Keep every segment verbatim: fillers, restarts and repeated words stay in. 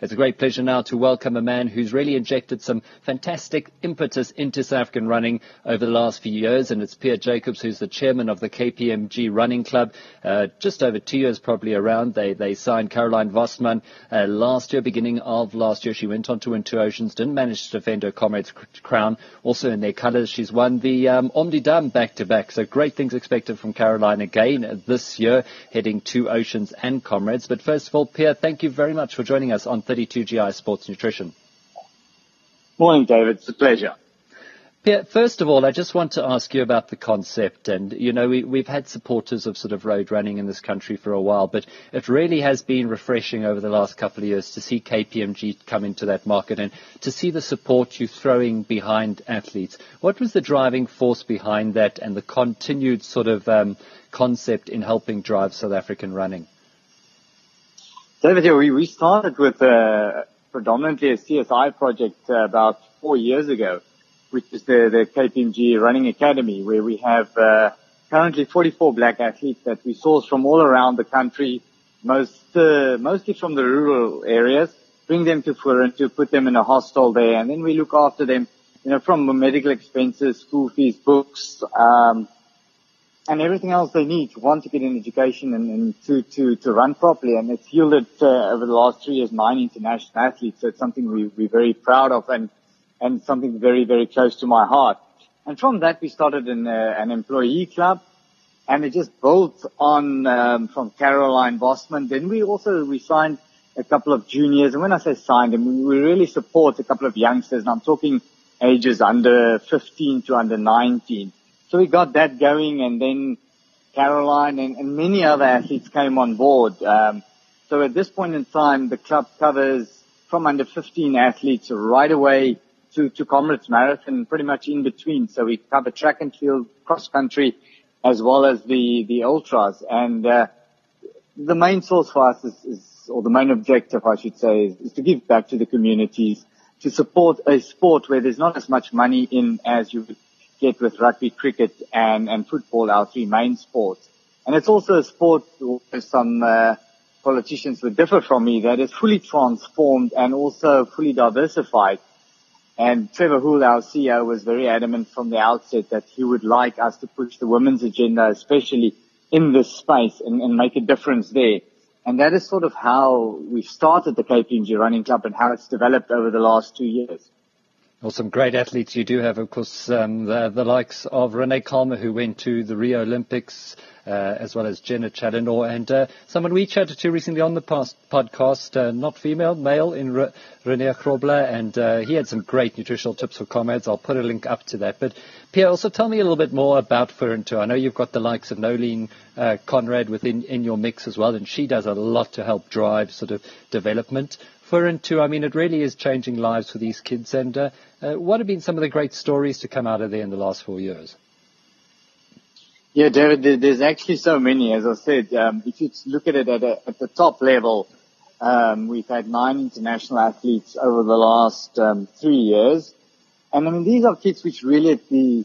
It's a great pleasure now to welcome a man who's really injected some fantastic impetus into South African running over the last few years, and it's Pierre Jacobs, who's the chairman of the K P M G Running Club. Uh, just over two years probably around, they they signed Caroline Wöstmann uh, last year, beginning of last year. She went on to win Two Oceans, didn't manage to defend her comrade's crown. Also in their colours, she's won the um, Om Die Dam back-to-back, so great things expected from Caroline again this year, heading Two Oceans and comrades. But first of all, Pierre, thank you very much for joining us on thirty-two G I Sports Nutrition. Morning, David. It's a pleasure. Pierre, first of all, I just want to ask you about the concept. And, you know, we, we've had supporters of sort of road running in this country for a while, but it really has been refreshing over the last couple of years to see K P M G come into that market and to see the support you're throwing behind athletes. What was the driving force behind that and the continued sort of um, concept in helping drive South African running? David, yeah, we, we started with uh, predominantly a C S I project uh, about four years ago, which is the, the K P M G Running Academy, where we have uh, currently forty-four black athletes that we source from all around the country, most uh, mostly from the rural areas, bring them to Furan to put them in a hostel there, and then we look after them, you know, from medical expenses, school fees, books, um and everything else they need to want to get an education and, and to, to, to run properly. And it's yielded, uh, over the last three years, nine international athletes. So it's something we, we're very proud of and, and something very, very close to my heart. And from that, we started an, uh, an employee club, and it just built on, um, from Caroline Wöstmann. Then we also, we signed a couple of juniors. And when I say signed, I mean, we really support a couple of youngsters, and I'm talking ages under fifteen to under nineteen. So we got that going, and then Caroline and, and many other athletes came on board. Um, so at this point in time, the club covers from under fifteen athletes right away to, to Comrades Marathon, pretty much in between. So we cover track and field, cross-country, as well as the, the ultras. And uh, the main source for us is, is, or the main objective, I should say, is, is to give back to the communities, to support a sport where there's not as much money in as you would get with rugby, cricket, and, and football, our three main sports. And it's also a sport where some uh, politicians would differ from me, that is fully transformed and also fully diversified. And Trevor Hoole, our C E O, was very adamant from the outset that he would like us to push the women's agenda, especially in this space, and, and make a difference there. And that is sort of how we started the K P M G Running Club and how it's developed over the last two years. Well, some great athletes you do have, of course, um, the, the likes of Renee Kalmer, who went to the Rio Olympics, uh, as well as Jenna Challenor, and uh, someone we chatted to recently on the past podcast, uh, not female, male, in Re- Renee Krobler, and uh, he had some great nutritional tips for comrades. I'll put a link up to that. But, Pierre, also tell me a little bit more about Furan Two. I know you've got the likes of Nolene uh, Conrad within in your mix as well, and she does a lot to help drive sort of development. Furan Two, I mean, it really is changing lives for these kids. And uh, uh, what have been some of the great stories to come out of there in the last four years? Yeah, David, there's actually so many. As I said, um, if you look at it at, a, at the top level, um, we've had nine international athletes over the last um, three years. And, I mean, these are kids which really, at the,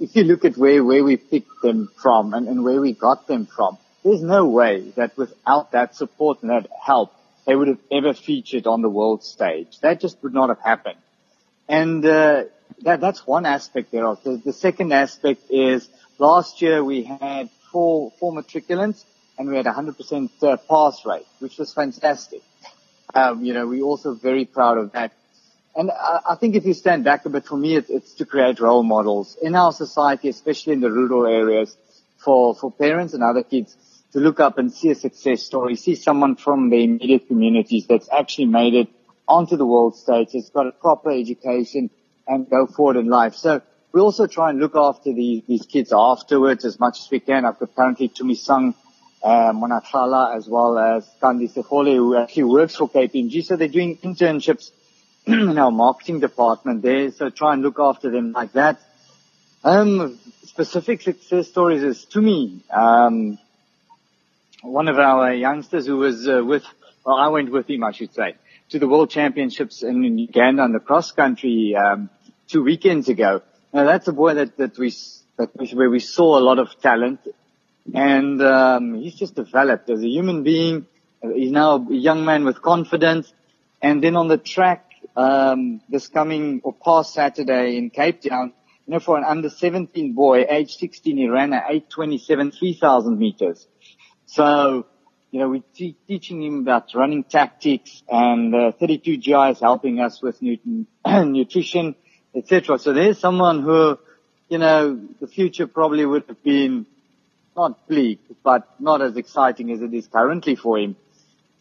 if you look at where, where we picked them from and, and where we got them from, there's no way that without that support and that help, they would have ever featured on the world stage. That just would not have happened. And uh, that, that's one aspect thereof. The, the second aspect is last year we had four, four matriculants, and we had a one hundred percent uh, pass rate, which was fantastic. Um, you know, we're also very proud of that. And I, I think if you stand back a bit, for me, it, it's to create role models in our society, especially in the rural areas, for, for parents and other kids to look up and see a success story, see someone from the immediate communities that's actually made it onto the world stage, has got a proper education, and go forward in life. So we also try and look after the, these kids afterwards as much as we can. I've got currently Tumisang uh, Monnatlala, as well as Kandi Sehole, who actually works for K P M G. So they're doing internships in our marketing department there. So try and look after them like that. Um, specific success stories is to me. Um, one of our youngsters who was uh, with, well, I went with him, I should say, to the World Championships in Uganda on the cross country um, two weekends ago. Now that's a boy that that we that we, where we saw a lot of talent, and um, he's just developed as a human being. He's now a young man with confidence, and then on the track. Um, this coming or past Saturday in Cape Town, you know, for an under seventeen boy, age sixteen, he ran at eight twenty-seven, three thousand meters. So, you know, we're te- teaching him about running tactics, and uh, thirty-two G I is helping us with nu- nutrition, et cetera. So there's someone who, you know, the future probably would have been not bleak, but not as exciting as it is currently for him.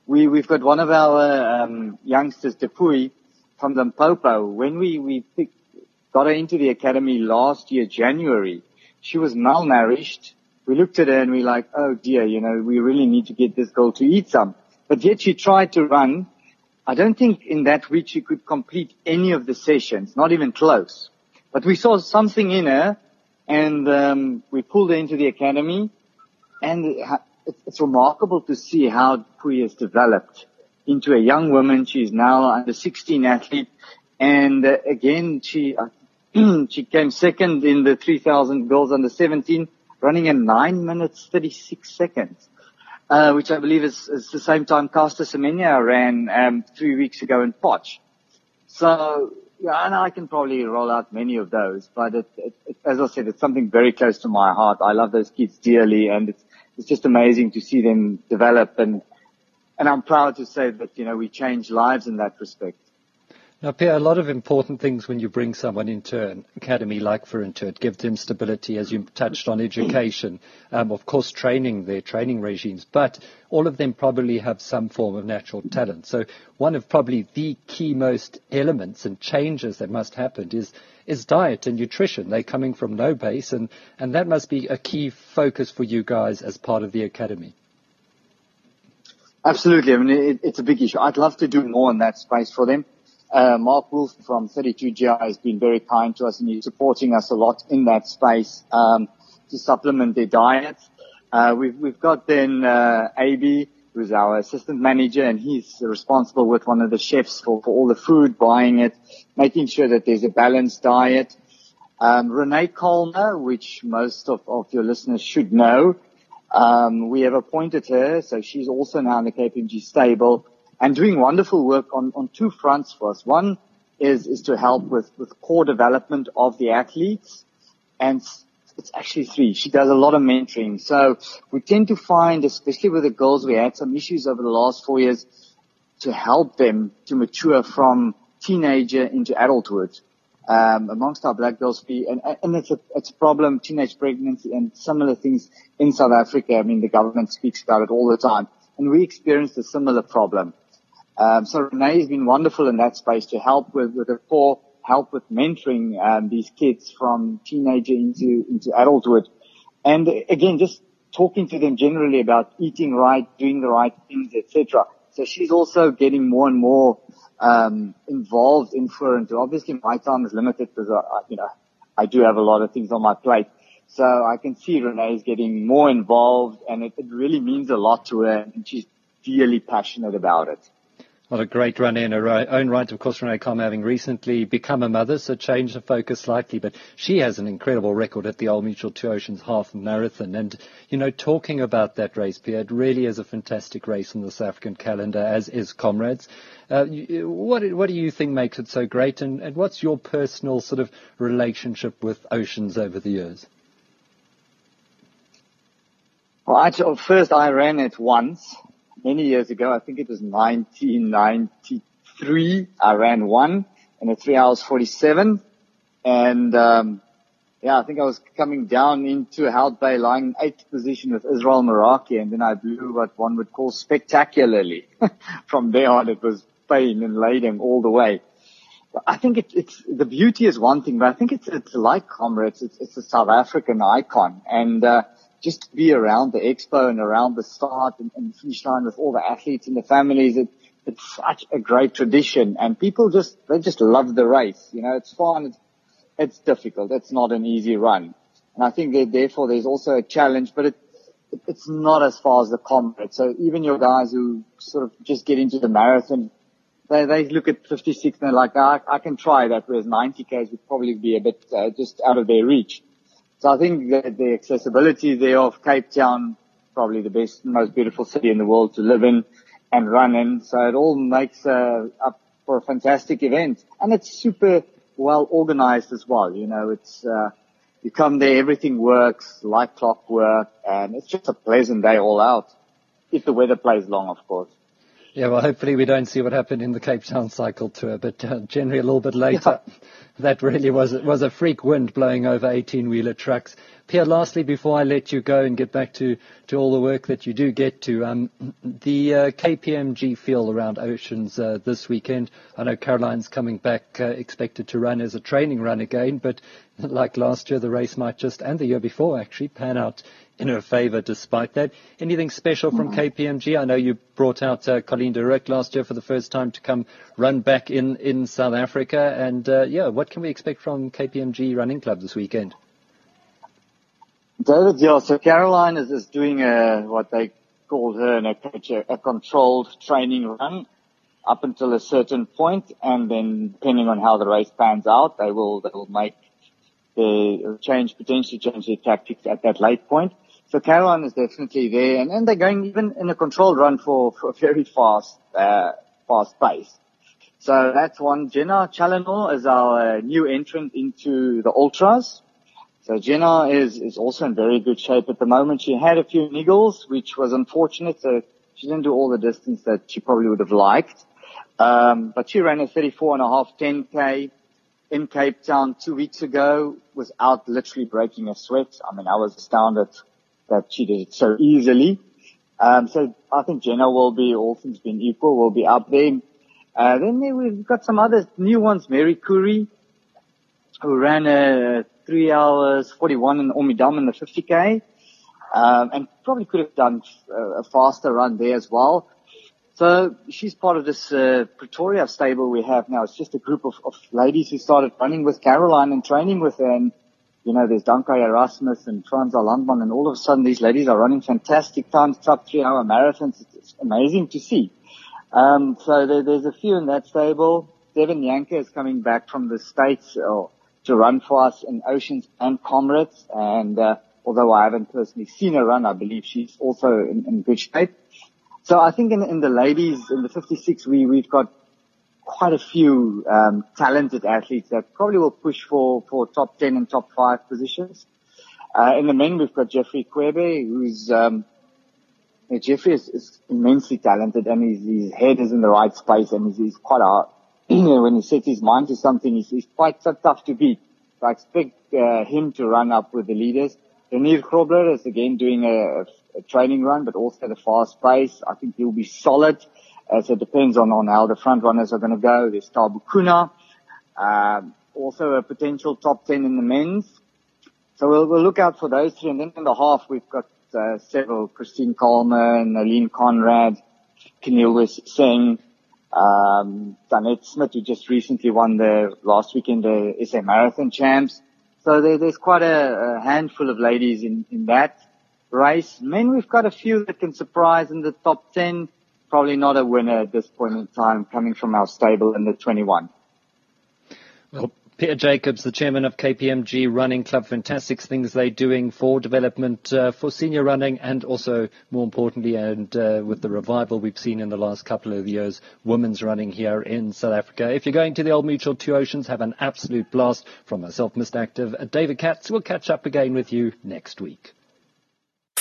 We, we've got one of our um, youngsters, Depui, from Limpopo. When we, we picked, got her into the academy last year, January, she was malnourished. We looked at her and we were like, oh dear, you know, we really need to get this girl to eat some. But yet she tried to run. I don't think in that week she could complete any of the sessions, not even close. But we saw something in her, and um, we pulled her into the academy, and it's remarkable to see how Pui has developed into a young woman. She's now under sixteen athlete. And uh, again, she, uh, she came second in the three thousand girls under seventeen, running in nine minutes, thirty-six seconds, uh, which I believe is, is the same time Casta Semenya ran, um, three weeks ago in Potch. So, yeah, and I can probably roll out many of those, but it, it, it, as I said, it's something very close to my heart. I love those kids dearly, and it's, it's just amazing to see them develop, and, And I'm proud to say that, you know, we change lives in that respect. Now, Pierre, a lot of important things when you bring someone into an academy like Furan, it gives them stability, as you touched on, education, um, of course, training, their training regimes. But all of them probably have some form of natural talent. So one of probably the key most elements and changes that must happen is is diet and nutrition. They're coming from no base, and, and that must be a key focus for you guys as part of the academy. Absolutely. I mean, it, it's a big issue. I'd love to do more in that space for them. Uh, Mark Wolf from thirty-two G I has been very kind to us, and he's supporting us a lot in that space, um, to supplement their diets. Uh, we've, we've got then, uh, A B, who's our assistant manager, and he's responsible with one of the chefs for, for all the food, buying it, making sure that there's a balanced diet. Um, Renee Kalmer, which most of, of your listeners should know, Um, we have appointed her, so she's also now in the K P M G stable and doing wonderful work on, on two fronts for us. One is, is to help with, with core development of the athletes, and it's actually three. She does a lot of mentoring. So we tend to find, especially with the girls, we had some issues over the last four years to help them to mature from teenager into adulthood. Um, amongst our black girls, and, and it's a, it's a problem, teenage pregnancy and similar things in South Africa. I mean, the government speaks about it all the time, and we experienced a similar problem. Um, so Renee has been wonderful in that space to help with, with the core, help with mentoring, um, these kids from teenager into, into adulthood. And again, just talking to them generally about eating right, doing the right things, et cetera. So she's also getting more and more um involved in Furan. Obviously, my time is limited because, I, you know, I do have a lot of things on my plate. So I can see Renee is getting more involved, and it, it really means a lot to her, and she's really passionate about it. What a great runner in her own right. Of course, Renee Kalmer having recently become a mother, so changed the focus slightly. But she has an incredible record at the Old Mutual Two Oceans Half Marathon. And, you know, talking about that race, Pierre, it really is a fantastic race in the South African calendar, as is Comrades. Uh, what, what do you think makes it so great? And, and what's your personal sort of relationship with oceans over the years? Well, I, first I ran it once. Many years ago, I think it was nineteen ninety-three, I ran one in a three hours forty-seven. And, um, yeah, I think I was coming down into Hout Bay, lying in eighth position with Israel Meraki. And then I blew what one would call spectacularly. From there on, it was pain and lading all the way. But I think it, it's, the beauty is one thing, but I think it's, it's like Comrades. It's, it's a South African icon. And, uh, just to be around the expo and around the start and, and finish line with all the athletes and the families, it, it's such a great tradition. And people just, they just love the race. You know, it's fun. It's, it's difficult. It's not an easy run. And I think that therefore there's also a challenge, but it, it, it's not as far as the combat. So even your guys who sort of just get into the marathon, they, they look at fifty-six and they're like, I, I can try that, whereas ninety Ks would probably be a bit uh, just out of their reach. So I think that the accessibility there of Cape Town, probably the best, most beautiful city in the world to live in and run in. So it all makes uh, up for a fantastic event. And it's super well organized as well. You know, it's, uh, you come there, everything works like clockwork, and it's just a pleasant day all out. If the weather plays long, of course. Yeah, well, hopefully we don't see what happened in the Cape Town cycle tour, but uh, generally a little bit later. Yeah. That really was, it was a freak wind blowing over eighteen-wheeler trucks. Pierre, lastly, before I let you go and get back to, to all the work that you do get to, um, the uh, K P M G feel around Oceans uh, this weekend. I know Caroline's coming back, uh, expected to run as a training run again, but like last year, the race might just, and the year before actually, pan out in her favor despite that. Anything special from K P M G? I know you brought out uh, Colleen de Rock last year for the first time to come run back in, in South Africa. And, uh, yeah, what can we expect from K P M G Running Club this weekend? David, yeah, so Caroline is, is doing a, what they called her and her coach, a, a controlled training run up until a certain point. And then depending on how the race pans out, they will, they will make the change, potentially change their tactics at that late point. So Caroline is definitely there, and, and they're going even in a controlled run for, for a very fast, uh, fast pace. So that's one. Jenna Challenor is our uh, new entrant into the ultras. So Jenna is, is also in very good shape at the moment. She had a few niggles, which was unfortunate. So she didn't do all the distance that she probably would have liked. Um, but she ran a thirty-four and a half ten K in Cape Town two weeks ago without literally breaking a sweat. I mean, I was astounded that she did it so easily. Um, so I think Jenna will be, all things being equal, will be up there. Uh, then there we've got some other new ones. Mary Kuri, who ran a three hours forty-one in Om Die Dam in the fifty K, um, and probably could have done a faster run there as well. So she's part of this uh, Pretoria stable we have now. It's just a group of, of ladies who started running with Caroline and training with her. And, you know, there's Danka Erasmus and Franz Landman, and all of a sudden these ladies are running fantastic times, top three-hour marathons. It's amazing to see. Um, so there, there's a few in that stable. Devin Yanka is coming back from the States or, to run for us in Oceans and Comrades. And uh, although I haven't personally seen her run, I believe she's also in, in good shape. So I think in, in the ladies, in the fifty-six, we, we've got quite a few um, talented athletes that probably will push for, for top ten and top five positions. Uh, in the men, we've got Jeffrey Kwebe, who's um, yeah, Jeffrey is, is immensely talented, and his, his head is in the right space, and he's, he's quite a when he sets his mind to something, he's, he's quite so tough to beat. So I expect uh, him to run up with the leaders. Renee Krobler is again doing a, a training run, but also at a fast pace. I think he'll be solid. Uh, so it depends on, on how the front runners are going to go. There's Tabukuna, um, also a potential top ten in the men's. So we'll, we'll look out for those three. And then in the half, we've got uh, several, Christine Kalmer, Nolene Conrad, Keneal Wissing Singh, um, Danette Smith, who just recently won the last weekend the S A Marathon Champs. So there, there's quite a, a handful of ladies in, in that race. Men, we've got a few that can surprise in the top ten. Probably not a winner at this point in time coming from our stable in the twenty-one. Well, Pierre Jacobs, the chairman of K P M G Running Club, fantastic things they're doing for development, uh, for senior running, and also, more importantly, and uh, with the revival we've seen in the last couple of years, women's running here in South Africa. If you're going to the Old Mutual Two Oceans, have an absolute blast. From myself, Mister Active, and David Katz, we'll catch up again with you next week.